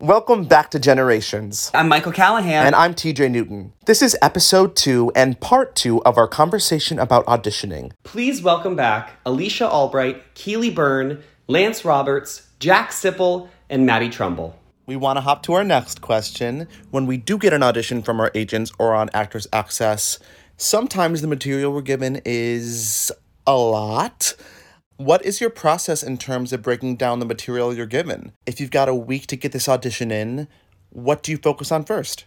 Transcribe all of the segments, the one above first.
Welcome back to Generations. I'm Michael Callahan. And I'm TJ Newton. This is episode 2 and part 2 of our conversation about auditioning. Please welcome back Alicia Albright, Keely Byrne, Lance Roberts, Jack Sipple, and Maddie Trumble. We want to hop to our next question. When we do get an audition from our agents or on Actors Access, sometimes the material we're given is a lot. What is your process in terms of breaking down the material you're given? If you've got a week to get this audition in, what do you focus on first?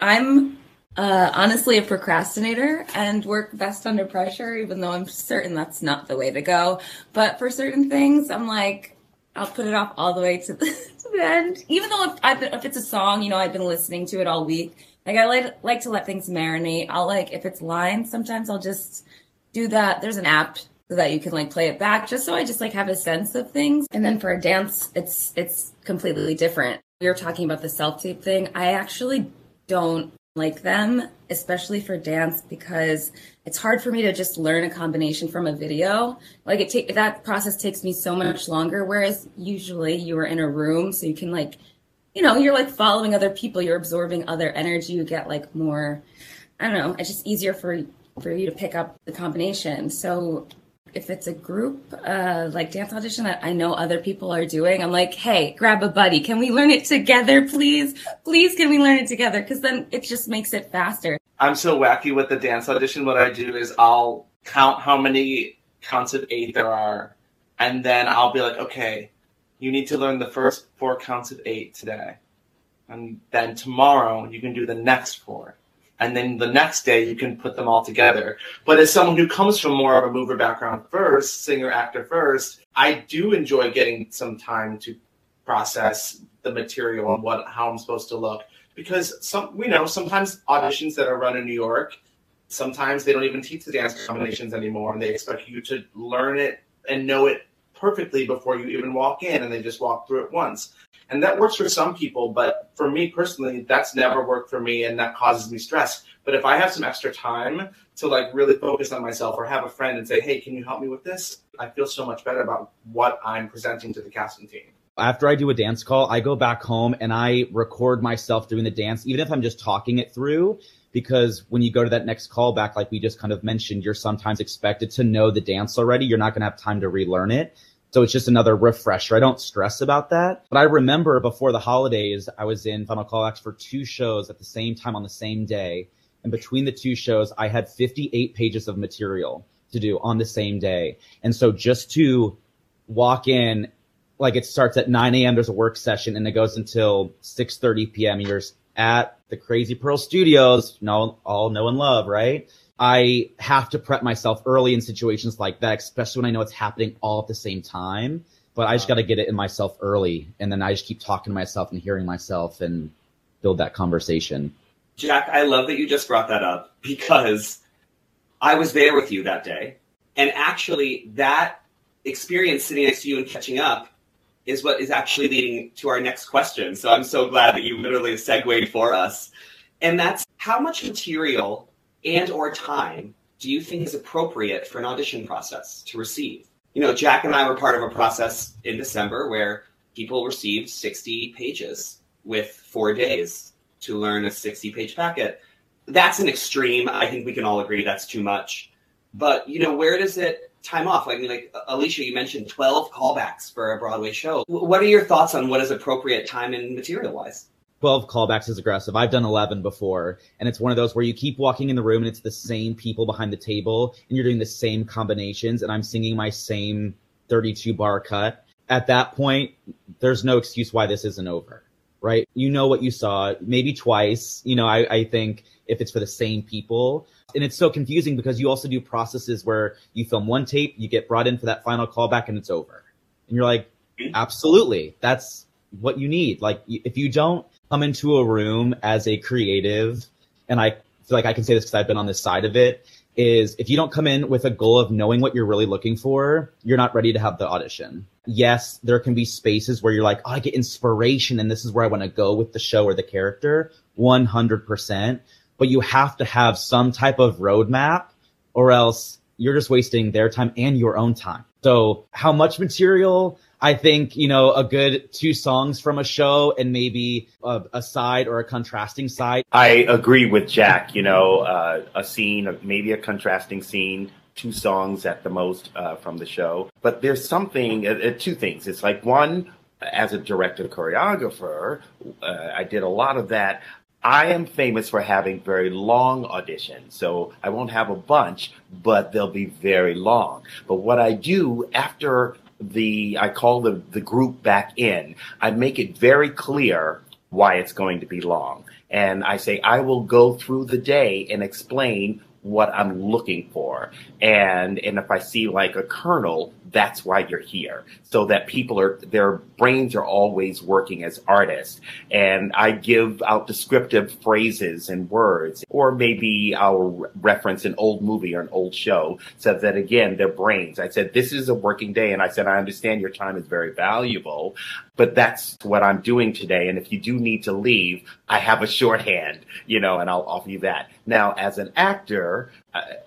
I'm honestly a procrastinator and work best under pressure, even though I'm certain that's not the way to go. But for certain things, I'm like, I'll put it off all the way to the end. Even though if it's a song, you know, I've been listening to it all week. Like, I like to let things marinate. I'll if it's lines, sometimes I'll just do that. There's an app so that you can play it back, just so I just have a sense of things. And then for a dance, it's completely different. We were talking about the self-tape thing. I actually don't like them, especially for dance, because it's hard for me to just learn a combination from a video. That process takes me so much longer, whereas usually you are in a room, so you can you're following other people, you're absorbing other energy, you get more, I don't know, it's just easier for you to pick up the combination. So if it's a group, dance audition that I know other people are doing, I'm like, hey, grab a buddy. Can we learn it together, please? Please, can we learn it together? Because then it just makes it faster. I'm so wacky with the dance audition. What I do is I'll count how many counts of 8 there are. And then I'll be like, okay, you need to learn the first 4 counts of 8 today. And then tomorrow you can do the next 4. And then the next day you can put them all together. But as someone who comes from more of a mover background first, singer, actor first, I do enjoy getting some time to process the material and how I'm supposed to look. Because sometimes auditions that are run in New York, sometimes they don't even teach the dance combinations anymore, and they expect you to learn it and know it perfectly before you even walk in, and they just walk through it once. And that works for some people, but for me personally, that's never worked for me, and that causes me stress. But if I have some extra time to really focus on myself or have a friend and say, hey, can you help me with this? I feel so much better about what I'm presenting to the casting team. After I do a dance call, I go back home and I record myself doing the dance, even if I'm just talking it through, because when you go to that next call back, like we just kind of mentioned, you're sometimes expected to know the dance already. You're not going to have time to relearn it. So it's just another refresher. I don't stress about that. But I remember before the holidays, I was in Final Call X for 2 shows at the same time on the same day. And between the 2 shows, I had 58 pages of material to do on the same day. And so just to walk in, it starts at 9 a.m. There's a work session and it goes until 6:30 p.m. You're at the Crazy Pearl Studios, all know and love, right? I have to prep myself early in situations like that, especially when I know it's happening all at the same time. But I just got to get it in myself early. And then I just keep talking to myself and hearing myself and build that conversation. Jack, I love that you just brought that up because I was there with you that day. And actually, that experience sitting next to you and catching up is what is actually leading to our next question. So I'm so glad that you literally segued for us. And that's how much material and or time do you think is appropriate for an audition process to receive? Jack and I were part of a process in December where people received 60 pages with 4 days to learn a 60-page packet. That's an extreme. I think we can all agree that's too much. But, you know, where does it time off? I mean, like, Alicia, you mentioned 12 callbacks for a Broadway show. What are your thoughts on what is appropriate time and material-wise? 12 callbacks is aggressive. I've done 11 before, and it's one of those where you keep walking in the room and it's the same people behind the table, and you're doing the same combinations, and I'm singing my same 32-bar cut. At that point, there's no excuse why this isn't over, right? You know what you saw, maybe twice. You know, I think if it's for the same people. And it's so confusing because you also do processes where you film one tape, you get brought in for that final callback, and it's over. And you're like, absolutely, that's what you need. Like, if you don't come into a room as a creative, and I feel like I can say this because I've been on this side of it, is if you don't come in with a goal of knowing what you're really looking for, you're not ready to have the audition. Yes, there can be spaces where you're like, oh, I get inspiration and this is where I want to go with the show or the character, 100%. But you have to have some type of roadmap, or else you're just wasting their time and your own time. So how much material? I think, you know, a good 2 songs from a show and maybe a side or a contrasting side. I agree with Jack, you know, a scene, maybe a contrasting scene, 2 songs at the most from the show. But there's something, 2 things. It's like, one, as a director choreographer, I did a lot of that. I am famous for having very long auditions, so I won't have a bunch, but they'll be very long. But what I do after I call the group back in, I make it very clear why it's going to be long. And I say, I will go through the day and explain what I'm looking for. And if I see like a kernel, that's why you're here. So that their brains are always working as artists. And I give out descriptive phrases and words, or maybe I'll reference an old movie or an old show so that, again, their brains. I said, this is a working day. And I said, I understand your time is very valuable, but that's what I'm doing today. And if you do need to leave, I have a shorthand, you know, and I'll offer you that. Now, as an actor,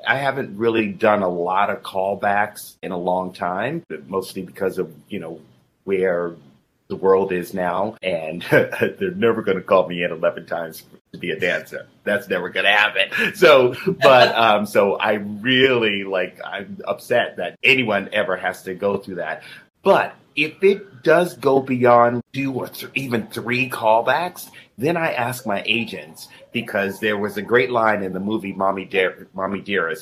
I haven't really done a lot of callbacks in a long time, mostly because of, you know, where the world is now. And they're never going to call me in 11 times to be a dancer. That's never going to happen. So, but so I really, like, I'm upset that anyone ever has to go through that. But if it does go beyond 2 or even 3 callbacks, then I ask my agents, because there was a great line in the movie Mommy Dearest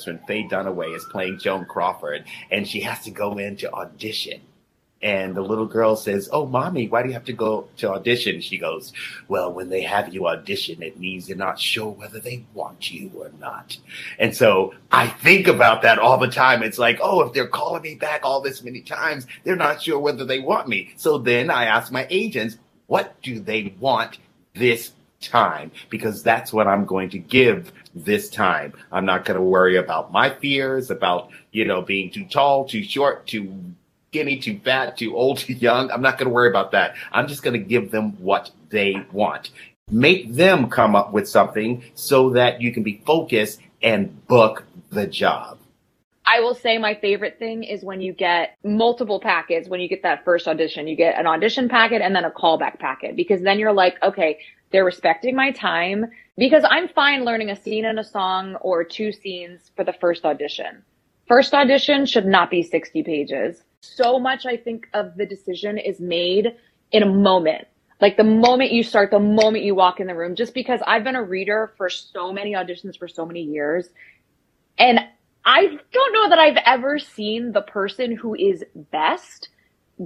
when Faye Dunaway is playing Joan Crawford, and she has to go in to audition. And the little girl says, oh, Mommy, why do you have to go to audition? She goes, well, when they have you audition, it means they're not sure whether they want you or not. And so I think about that all the time. It's like, oh, if they're calling me back all this many times, they're not sure whether they want me. So then I ask my agents, what do they want this time? Because that's what I'm going to give this time. I'm not going to worry about my fears, about, you know, being too tall, too short, too skinny, too fat, too old, too young. I'm not going to worry about that. I'm just going to give them what they want. Make them come up with something so that you can be focused and book the job. I will say my favorite thing is when you get multiple packets. When you get that first audition, you get an audition packet and then a callback packet, because then you're like, okay, they're respecting my time, because I'm fine learning a scene and a song or 2 scenes for the first audition. First audition should not be 60 pages. So much, I think, of the decision is made in a moment. Like the moment you start, the moment you walk in the room, just because I've been a reader for so many auditions for so many years. And I don't know that I've ever seen the person who is best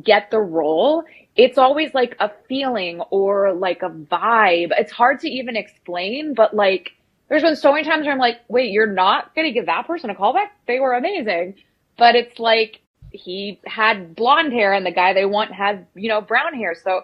get the role. It's always like a feeling or like a vibe. It's hard to even explain, but like there's been so many times where I'm like, wait, you're not going to give that person a callback? They were amazing. But it's like, he had blonde hair and the guy they want had, you know, brown hair. So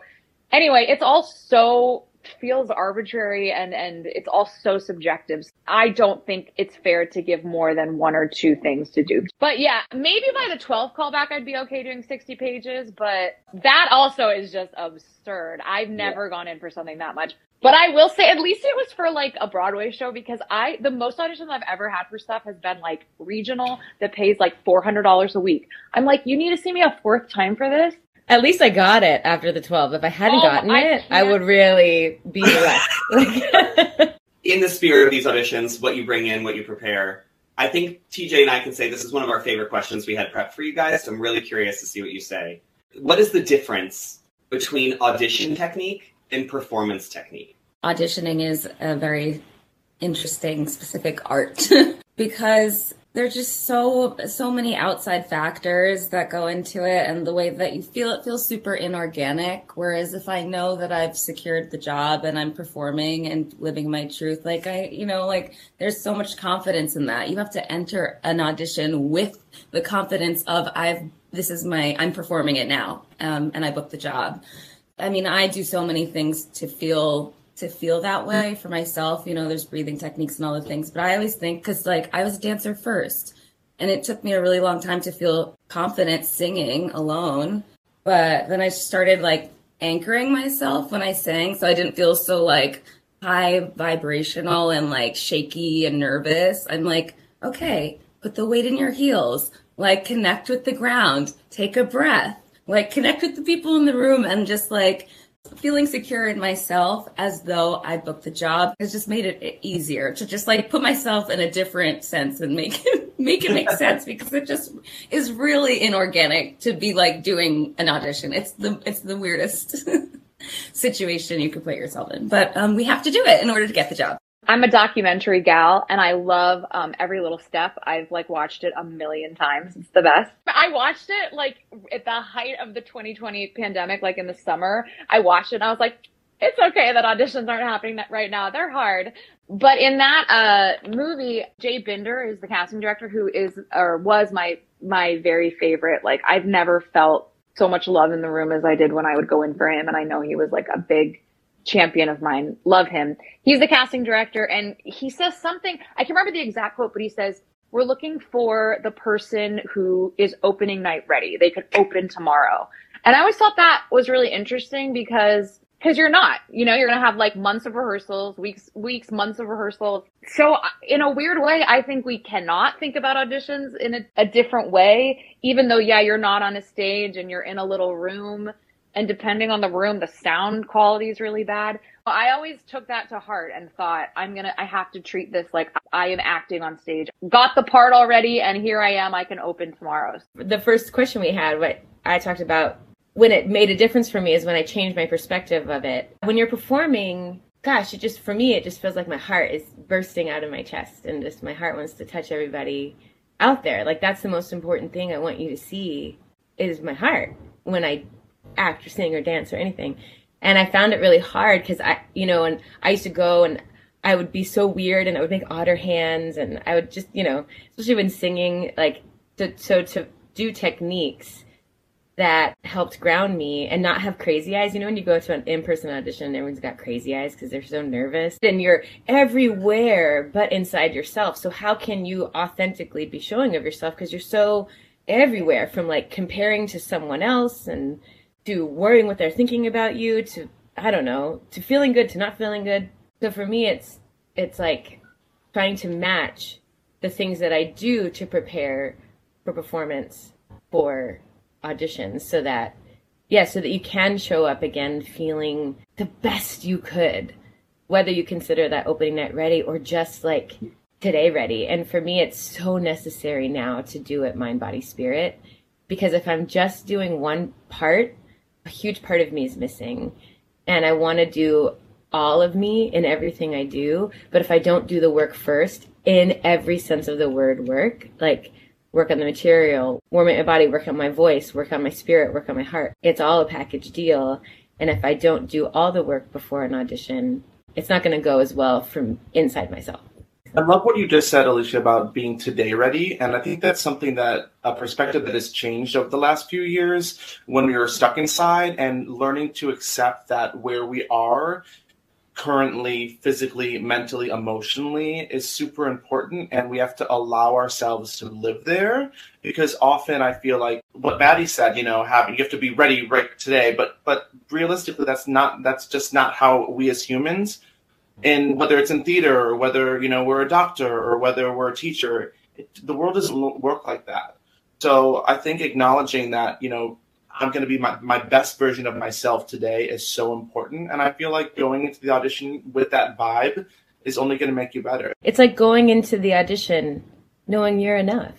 anyway, it's all so feels arbitrary and it's all so subjective. I don't think it's fair to give more than 1 or 2 things to do. But yeah, maybe by the 12th callback, I'd be okay doing 60 pages, but that also is just absurd. I've never gone in for something that much. But I will say, at least it was for like a Broadway show, because the most auditions I've ever had for stuff has been like regional that pays like $400 a week. I'm like, you need to see me a 4th time for this? At least I got it after the 12. If I hadn't I would really be wrecked. In the spirit of these auditions, what you bring in, what you prepare, I think TJ and I can say this is one of our favorite questions we had prepped for you guys, so I'm really curious to see what you say. What is the difference between audition technique and performance technique? Auditioning is a very interesting, specific art because there's just so many outside factors that go into it, and the way that you feel, it feels super inorganic. Whereas if I know that I've secured the job and I'm performing and living my truth, there's so much confidence in that. You have to enter an audition with the confidence of I'm performing it now. And I booked the job. I mean, I do so many things to feel that way for myself. You know, there's breathing techniques and all the things, but I always think, cause I was a dancer first and it took me a really long time to feel confident singing alone. But then I started anchoring myself when I sang. So I didn't feel so high vibrational and shaky and nervous. I'm okay, put the weight in your heels, connect with the ground, take a breath, connect with the people in the room, and just feeling secure in myself as though I booked the job has just made it easier to just put myself in a different sense and make it make sense, because it just is really inorganic to be doing an audition. It's the weirdest situation you could put yourself in, but we have to do it in order to get the job. I'm a documentary gal, and I love every little step. I've watched it a million times. It's the best. I watched it at the height of the 2020 pandemic, in the summer. I watched it and I was like, it's okay that auditions aren't happening right now. They're hard. But in that movie, Jay Binder is the casting director, who is or was my very favorite. I've never felt so much love in the room as I did when I would go in for him. And I know he was a big champion of mine. Love him. He's the casting director, and he says something, I can't remember the exact quote, but he says, we're looking for the person who is opening night ready. They could open tomorrow. And I always thought that was really interesting because you're not, you're going to have months of rehearsals, weeks, months of rehearsals. So in a weird way, I think we cannot think about auditions in a different way, even though, yeah, you're not on a stage and you're in a little room. And depending on the room, the sound quality is really bad. I always took that to heart and thought, I have to treat this like I am acting on stage. Got the part already, and here I am, I can open tomorrow. The first question we had, what I talked about, when it made a difference for me is when I changed my perspective of it. When you're performing, gosh, it just feels like my heart is bursting out of my chest, and just my heart wants to touch everybody out there. That's the most important thing I want you to see is my heart when I act or sing or dance or anything. And I found it really hard because I used to go and I would be so weird and I would make otter hands, and I would just, especially when singing, to do techniques that helped ground me and not have crazy eyes. When you go to an in-person audition and everyone's got crazy eyes because they're so nervous, and you're everywhere but inside yourself. So how can you authentically be showing of yourself? Because you're so everywhere, from comparing to someone else and to worrying what they're thinking about you, to, I don't know, to feeling good, to not feeling good. So for me, it's trying to match the things that I do to prepare for performance, for auditions, so that you can show up again feeling the best you could, whether you consider that opening night ready or just today ready. And for me, it's so necessary now to do it mind, body, spirit, because if I'm just doing one part, a huge part of me is missing, and I want to do all of me in everything I do. But if I don't do the work first, in every sense of the word work, work on the material, warm up my body, work on my voice, work on my spirit, work on my heart, it's all a package deal. And if I don't do all the work before an audition, it's not going to go as well from inside myself. I love what you just said, Alicia, about being today ready. And I think that's something that a perspective that has changed over the last few years when we were stuck inside, and learning to accept that where we are currently, physically, mentally, emotionally, is super important. And we have to allow ourselves to live there, because often I feel like what Maddie said, you have to be ready right today. But realistically, that's just not how we as humans. And whether it's in theater or whether, we're a doctor or whether we're a teacher, the world doesn't work like that. So I think acknowledging that, I'm going to be my best version of myself today is so important. And I feel like going into the audition with that vibe is only going to make you better. It's like going into the audition knowing you're enough.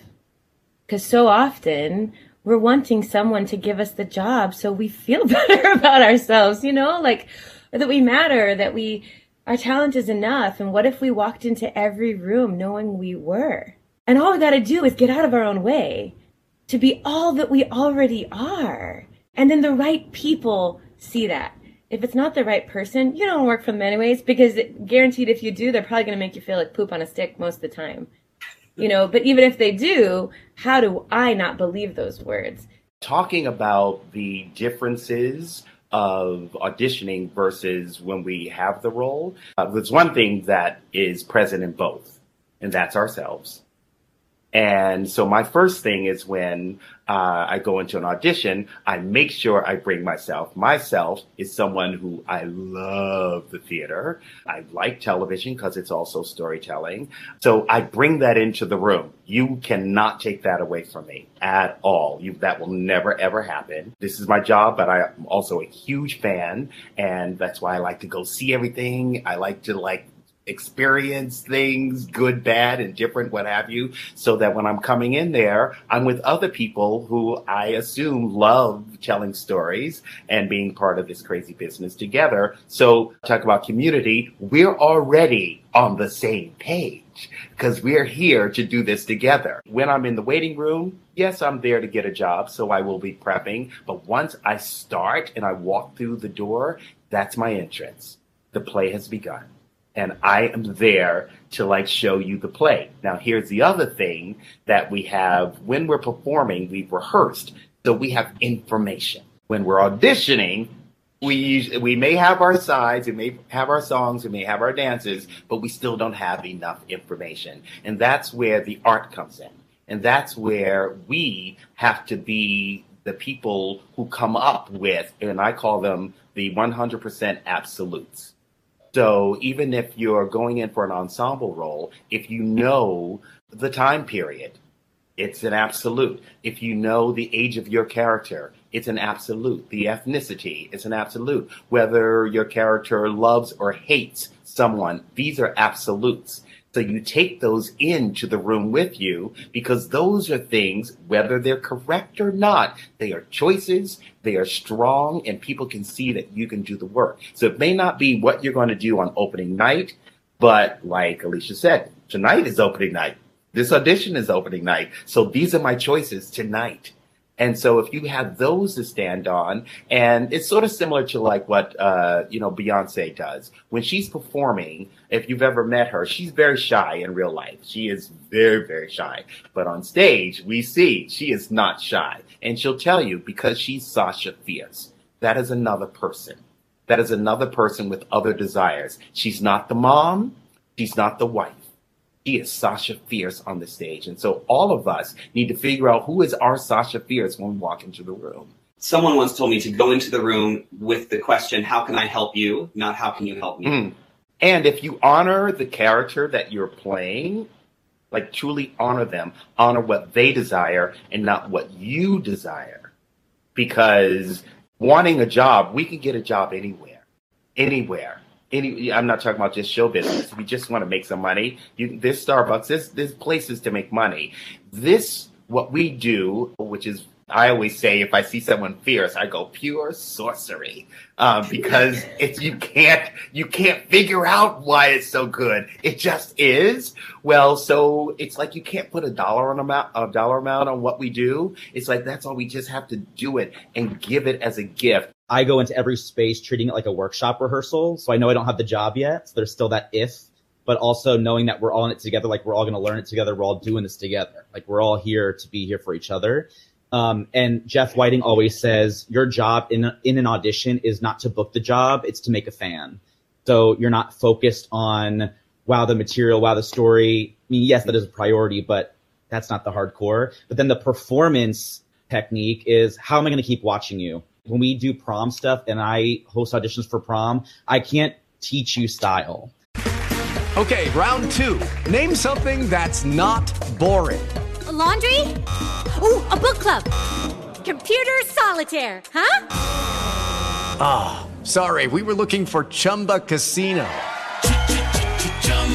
Because so often we're wanting someone to give us the job so we feel better about ourselves, you know, like that we matter, that we our talent is enough. And what if we walked into every room knowing we were? And all we got to do is get out of our own way to be all that we already are. And then the right people see that. If it's not the right person, you don't work for them anyways, because guaranteed if you do, they're probably going to make you feel like poop on a stick most of the time. You know, but even if they do, how do I not believe those words? Talking about the differences of auditioning versus when we have the role, there's one thing that is present in both, and that's ourselves. And so my first thing is when I go into an audition, I make sure I bring myself. Myself is someone who I love the theater. I like television because it's also storytelling. So I bring that into the room. You cannot take that away from me at all. That will never, ever happen. This is my job, but I'm also a huge fan. And that's why I like to go see everything. I like to experience things, good, bad, and different, what have you, so that when I'm coming in there, I'm with other people who I assume love telling stories and being part of this crazy business together. So talk about community. We're already on the same page because we're here to do this together. When I'm in the waiting room, yes, I'm there to get a job, so I will be prepping. But once I start and I walk through the door, that's my entrance. The play has begun. And I am there to show you the play. Now, here's the other thing that we have. When we're performing, we've rehearsed, so we have information. When we're auditioning, we may have our sides, we may have our songs, we may have our dances, but we still don't have enough information. And that's where the art comes in. And that's where we have to be the people who come up with, and I call them the 100% absolutes. So even if you're going in for an ensemble role, if you know the time period, it's an absolute. If you know the age of your character, it's an absolute. The ethnicity, it's an absolute. Whether your character loves or hates someone, these are absolutes. So you take those into the room with you because those are things, whether they're correct or not, they are choices, they are strong, and people can see that you can do the work. So it may not be what you're going to do on opening night, but like Alicia said, tonight is opening night. This audition is opening night. So these are my choices tonight. And so if you have those to stand on, and it's sort of similar to what, Beyonce does. When she's performing, if you've ever met her, she's very shy in real life. She is very, very shy. But on stage, we see she is not shy. And she'll tell you because she's Sasha Fierce. That is another person. That is another person with other desires. She's not the mom. She's not the wife. She is Sasha Fierce on the stage. And so all of us need to figure out who is our Sasha Fierce when we walk into the room. Someone once told me to go into the room with the question, how can I help you? Not how can you help me? Mm. And if you honor the character that you're playing, truly honor them, honor what they desire and not what you desire. Because wanting a job, we can get a job anywhere. I'm not talking about just show business. If you just want to make some money, there's Starbucks, there's places to make money. This, what we do, which is, I always say, if I see someone fierce, I go pure sorcery because you can't figure out why it's so good. It just is. Well, so it's you can't put a dollar amount on what we do. It's that's all. We just have to do it and give it as a gift. I go into every space treating it like a workshop rehearsal. So I know I don't have the job yet. So there's still that if, but also knowing that we're all in it together. We're all going to learn it together. We're all doing this together. We're all here to be here for each other. And Jeff Whiting always says, your job in an audition is not to book the job. It's to make a fan. So you're not focused on, wow, the material, wow, the story. I mean, yes, that is a priority, but that's not the hardcore. But then the performance technique is, how am I going to keep watching you? When we do prom stuff and I host auditions for prom, I can't teach you style. Okay, round two. Name something that's not boring. A laundry? Ooh, a book club. computer solitaire, huh? Ah, oh, sorry, we were looking for Chumba Casino.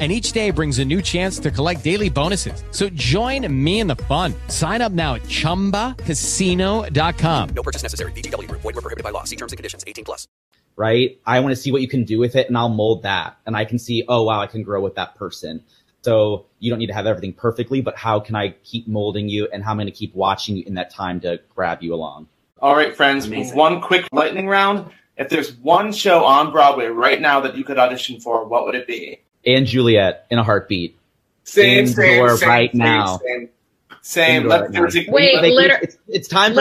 And each day brings a new chance to collect daily bonuses. So join me in the fun. Sign up now at ChumbaCasino.com. No purchase necessary. VGW Group. Void where prohibited by law. See terms and conditions. 18 plus. Right? I want to see what you can do with it, and I'll mold that. And I can see, oh, wow, I can grow with that person. So you don't need to have everything perfectly, but how can I keep molding you, and how am I going to keep watching you in that time to grab you along? All right, friends. Amazing. One quick lightning round. If there's one show on Broadway right now that you could audition for, what would it be? And Juliet in a heartbeat. Same. It's time for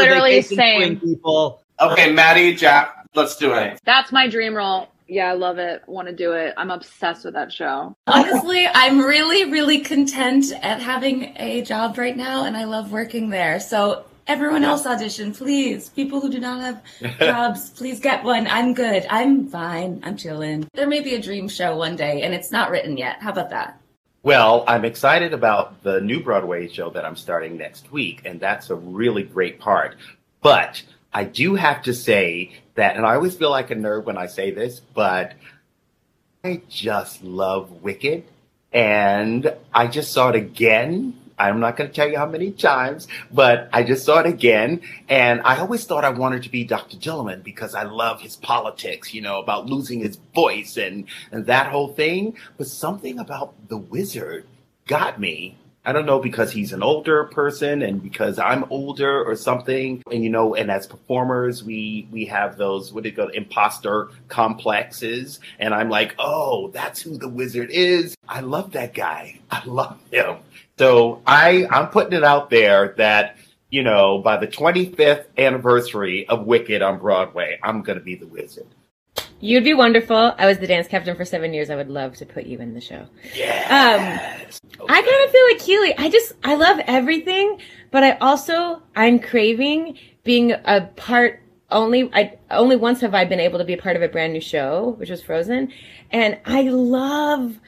vacation swing, people. Okay, Maddie, Jack, let's do it. That's my dream role. Yeah, I love it. Want to do it. I'm obsessed with that show. Honestly, I'm really, really content at having a job right now, and I love working there. So everyone else audition, please. People who do not have jobs, please get one. I'm good. I'm fine. I'm chilling. There may be a dream show one day, and it's not written yet. How about that? Well, I'm excited about the new Broadway show that I'm starting next week, and that's a really great part. But I do have to say that, and I always feel like a nerd when I say this, but I just love Wicked, and I just saw it again. I'm not going to tell you how many times, but I just saw it again. And I always thought I wanted to be Dr. Gilliland because I love his politics, you know, about losing his voice and that whole thing. But something about the wizard got me. I don't know, because he's an older person and because I'm older or something. And, you know, and as performers, we have those, imposter complexes. And I'm like, oh, that's who the wizard is. I love that guy. I love him. So I'm putting it out there that, you know, by the 25th anniversary of Wicked on Broadway, I'm going to be the wizard. You'd be wonderful. I was the dance captain for 7 years. I would love to put you in the show. Yes. Okay. I kind of feel like Keely. I love everything, but I'm craving being a part. Only once have I been able to be a part of a brand new show, which was Frozen. And I love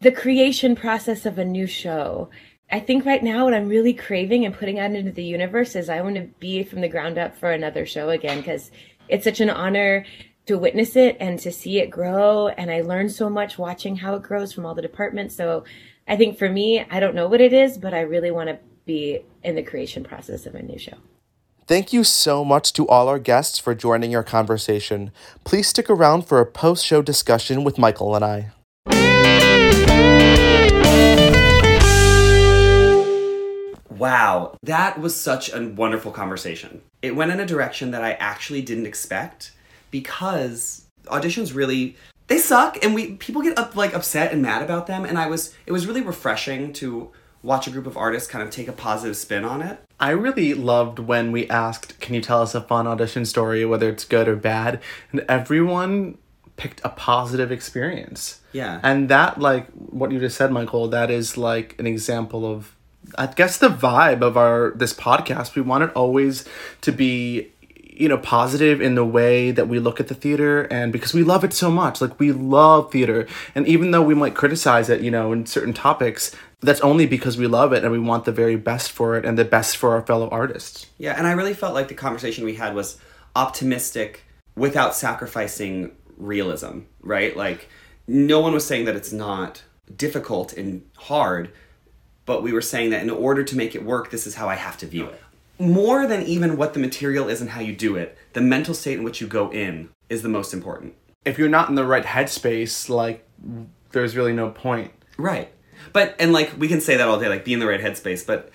the creation process of a new show. I think right now what I'm really craving and putting out into the universe is I want to be from the ground up for another show again, because it's such an honor to witness it and to see it grow. And I learned so much watching how it grows from all the departments. So I think for me, I don't know what it is, but I really want to be in the creation process of a new show. Thank you so much to all our guests for joining our conversation. Please stick around for a post-show discussion with Michael and I. Wow, that was such a wonderful conversation. It went in a direction that I actually didn't expect, because auditions really, they suck, and people get upset and mad about them, and it was really refreshing to watch a group of artists kind of take a positive spin on it. I really loved when we asked, can you tell us a fun audition story, whether it's good or bad, and everyone picked a positive experience. Yeah. And that, like what you just said, Michael, that is like an example of, I guess, the vibe of this podcast. We want it always to be, you know, positive in the way that we look at the theater, and because we love it so much. Like, we love theater, and even though we might criticize it, you know, in certain topics, that's only because we love it and we want the very best for it and the best for our fellow artists. Yeah, and I really felt like the conversation we had was optimistic without sacrificing realism, right? Like, no one was saying that it's not difficult and hard, but we were saying that in order to make it work, this is how I have to view it. More than even what the material is and how you do it, the mental state in which you go in is the most important. If you're not in the right headspace, like, there's really no point. Right. But, and like, we can say that all day, like, be in the right headspace, but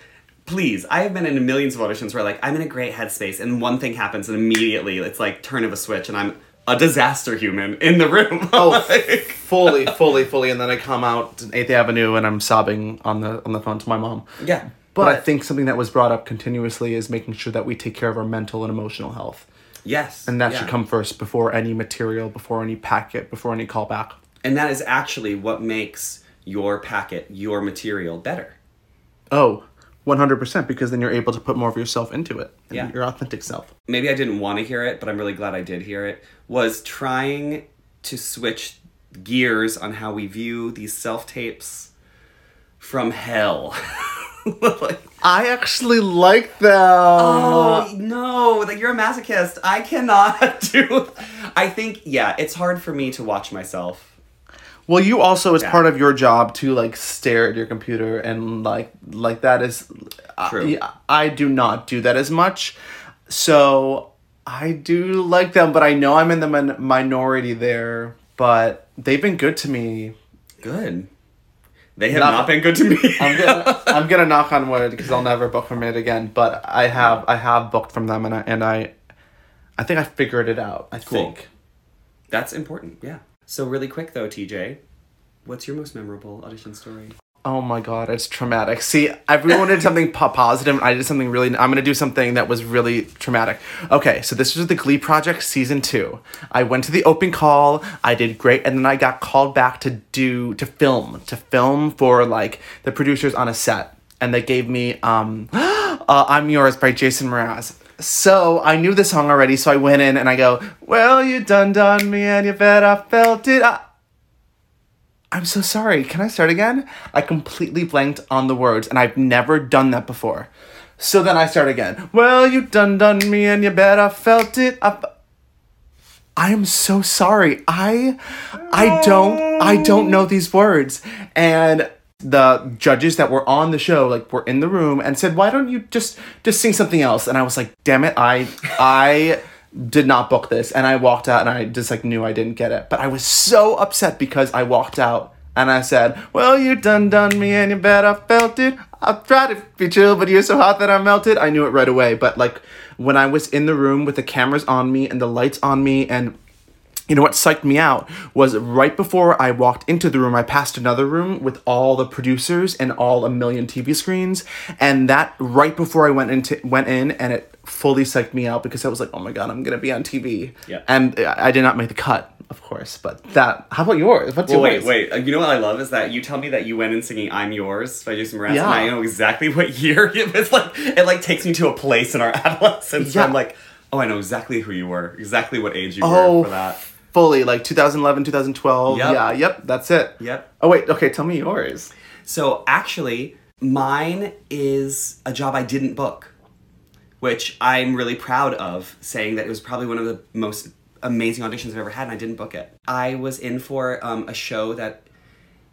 please, I have been in millions of auditions where, like, I'm in a great headspace and one thing happens and immediately it's like turn of a switch and I'm a disaster human in the room. Oh, fully. And then I come out to 8th Avenue and I'm sobbing on the phone to my mom. Yeah. But I think something that was brought up continuously is making sure that we take care of our mental and emotional health. Yes. And that should come first, before any material, before any packet, before any callback. And that is actually what makes your packet, your material better. Oh, 100%, because then you're able to put more of yourself into it. And your authentic self. Maybe I didn't want to hear it, but I'm really glad I did hear it, was trying to switch gears on how we view these self-tapes from hell. Like, I actually like them. Oh, no, that you're a masochist. I cannot do... I think, it's hard for me to watch myself. Well, you also, it's part of your job to, like, stare at your computer and, like that is... True. I do not do that as much. So, I do like them, but I know I'm in the minority there. But they've been good to me. Good. They have not been good to me. I'm gonna knock on wood, because I'll never book from it again. But I have booked from them, and I think I figured it out. I think that's important. Yeah. So really quick though, TJ, what's your most memorable audition story? Oh my God, it's traumatic. See, everyone did something positive, and I did something really... I'm gonna do something that was really traumatic. Okay, so this was The Glee Project Season 2. I went to the open call, I did great, and then I got called back to film for, like, the producers on a set. And they gave me I'm Yours by Jason Mraz. So I knew the song already, so I went in and I go, well, you done me and you bet I felt it. I'm so sorry. Can I start again? I completely blanked on the words, and I've never done that before. So then I start again. Well, you done me and you bet I felt it. I am so sorry. I don't know these words. And the judges that were on the show, like, were in the room and said, why don't you just sing something else? And I was like, damn it. I did not book this, and I walked out, and I just, like, knew I didn't get it, but I was so upset because I walked out and I said, well, you done me and you bet I felt it. I'll try to be chill, but you're so hot that I melted. I knew it right away, but, like, when I was in the room with the cameras on me and the lights on me, and you know what psyched me out was right before I walked into the room, I passed another room with all the producers and all 1 million TV screens, and that right before I went in, and it fully psyched me out, because I was like, oh my God, I'm gonna be on TV. Yeah. And I did not make the cut, of course, but that... How about yours? Wait. You know what I love is that you tell me that you went in singing I'm Yours by Jason Mraz, and I know exactly what year it was. Like, it, like, takes me to a place in our adolescence where I'm like, oh, I know exactly who you were, exactly what age you were for that. Fully, like, 2011, 2012. Yep. Yeah, yep, that's it. Yep. Oh, wait, okay, tell me yours. So, actually, mine is a job I didn't book, which I'm really proud of, saying that it was probably one of the most amazing auditions I've ever had, and I didn't book it. I was in for a show that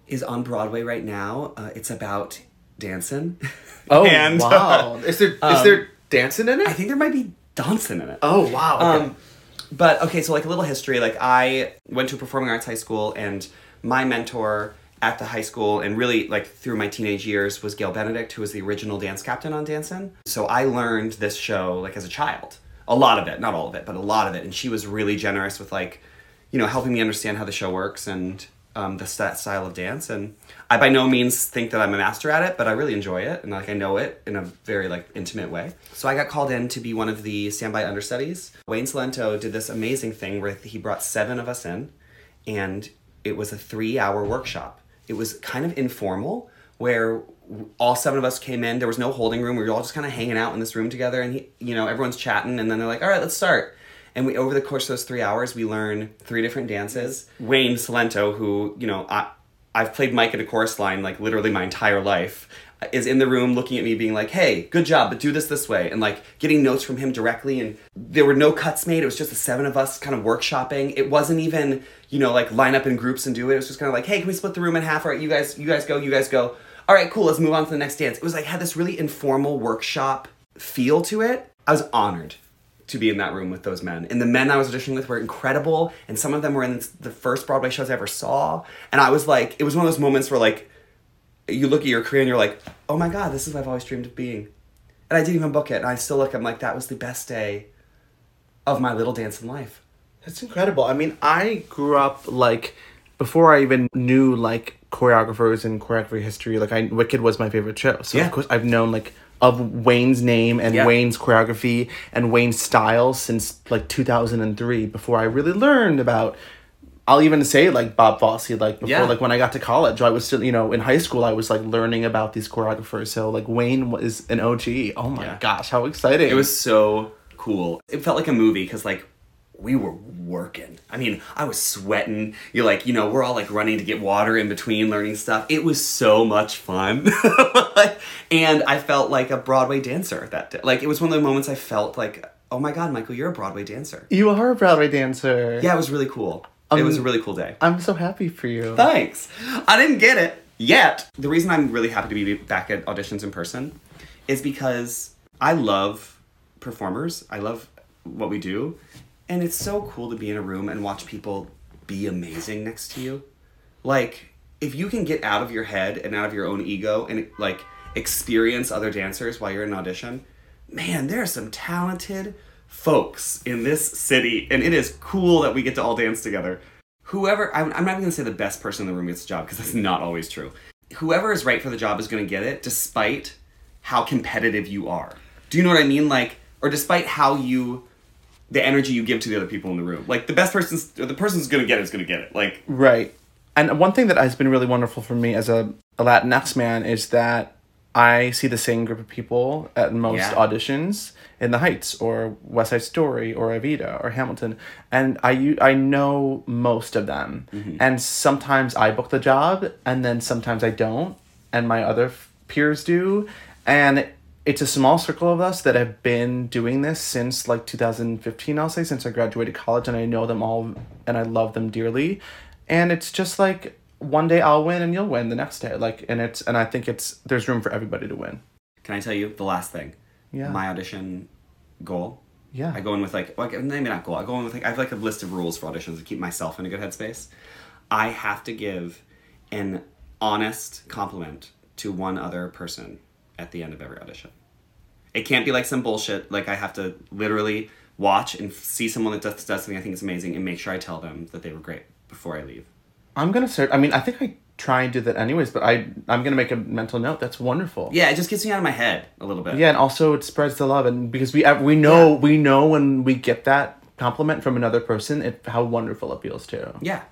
is on Broadway right now. It's about Dancin'. Oh, and, wow. Is there Dancin' in it? I think there might be Dancin' in it. Oh, wow. Okay. But, okay, so, like, a little history. Like, I went to a performing arts high school, and my mentor at the high school, and really, like, through my teenage years, was Gail Benedict, who was the original dance captain on Dancin'. So I learned this show, like, as a child. A lot of it. Not all of it, but a lot of it. And she was really generous with, like, you know, helping me understand how the show works and the style of dance. And I by no means think that I'm a master at it, but I really enjoy it. And, like, I know it in a very, like, intimate way. So I got called in to be one of the standby understudies. Wayne Cilento did this amazing thing where he brought 7 of us in, and it was a 3-hour workshop. It was kind of informal, where all 7 of us came in. There was no holding room. We were all just kind of hanging out in this room together, and he, you know, everyone's chatting, and then they're like, all right, let's start. And we, over the course of those 3 hours, we learn 3 different dances. Wayne Cilento, who, you know, I've played Mike in A Chorus Line, like, literally my entire life, is in the room looking at me being like, hey, good job, but do this way. And, like, getting notes from him directly. And there were no cuts made. It was just the 7 of us kind of workshopping. It wasn't even, you know, like, line up in groups and do it. It was just kind of like, hey, can we split the room in half? All right, you guys go. All right, cool, let's move on to the next dance. It was, like, had this really informal workshop feel to it. I was honored to be in that room with those men. And the men I was auditioning with were incredible, and some of them were in the first Broadway shows I ever saw. And I was like, it was one of those moments where, like, you look at your career and you're like, oh my God, this is what I've always dreamed of being. And I didn't even book it, and I still look, I'm like, that was the best day of my little dance in life. That's incredible. I mean, I grew up, like, before I even knew, like, choreographers and choreography history, like, Wicked was my favorite show. So, of course, I've known, like, of Wayne's name and Wayne's choreography and Wayne's style since, like, 2003, before I really learned about... I'll even say, like, Bob Fosse, like, before, like, when I got to college, I was still, you know, in high school, I was, like, learning about these choreographers. So, like, Wayne is an OG. Oh, my gosh, how exciting. It was so cool. It felt like a movie because, like, we were working. I mean, I was sweating. You're, like, you know, we're all, like, running to get water in between, learning stuff. It was so much fun. And I felt like a Broadway dancer that day. Like, it was one of the moments I felt like, oh, my God, Michael, you're a Broadway dancer. You are a Broadway dancer. Yeah, it was really cool. It was a really cool day. I'm so happy for you. Thanks. I didn't get it yet. The reason I'm really happy to be back at auditions in person is because I love performers. I love what we do. And it's so cool to be in a room and watch people be amazing next to you. Like, if you can get out of your head and out of your own ego and, like, experience other dancers while you're in an audition, man, there are some talented folks in this city, and it is cool that we get to all dance together. Whoever, I'm not even gonna say the best person in the room gets the job, because that's not always true. Whoever is right for the job is gonna get it, despite how competitive you are. Do you know what I mean? Like, or despite how the energy you give to the other people in the room. Like, the best person's, or the person's gonna get it is gonna get it. Like, right. And one thing that has been really wonderful for me as a Latinx man is that I see the same group of people at most auditions in the Heights or West Side Story or Evita or Hamilton. And I know most of them. Mm-hmm. And sometimes I book the job and then sometimes I don't. And my other peers do. And it's a small circle of us that have been doing this since like 2015, I'll say, since I graduated college. And I know them all and I love them dearly. And it's just like... one day I'll win and you'll win the next day. Like, and I think there's room for everybody to win. Can I tell you the last thing? Yeah. My audition goal. Yeah. I go in with maybe not goal. I go in with I have a list of rules for auditions to keep myself in a good headspace. I have to give an honest compliment to one other person at the end of every audition. It can't be like some bullshit. Like I have to literally watch and see someone that does something I think is amazing and make sure I tell them that they were great before I leave. I'm going to start... I mean, I think I try and do that anyways, but I'm going to make a mental note. That's wonderful. Yeah, it just gets me out of my head a little bit. Yeah, and also it spreads the love. And because we know when we get that compliment from another person, how wonderful it feels too. Yeah.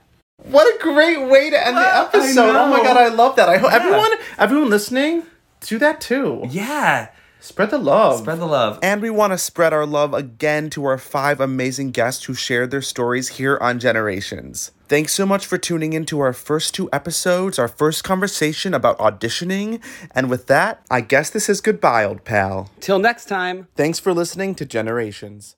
What a great way to end the episode. Oh my God, I love that. I hope everyone listening, do that too. Yeah. Spread the love. Spread the love. And we want to spread our love again to our 5 amazing guests who shared their stories here on Generations. Thanks so much for tuning in to our first 2 episodes, our first conversation about auditioning. And with that, I guess this is goodbye, old pal. Till next time. Thanks for listening to Generations.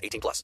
18+.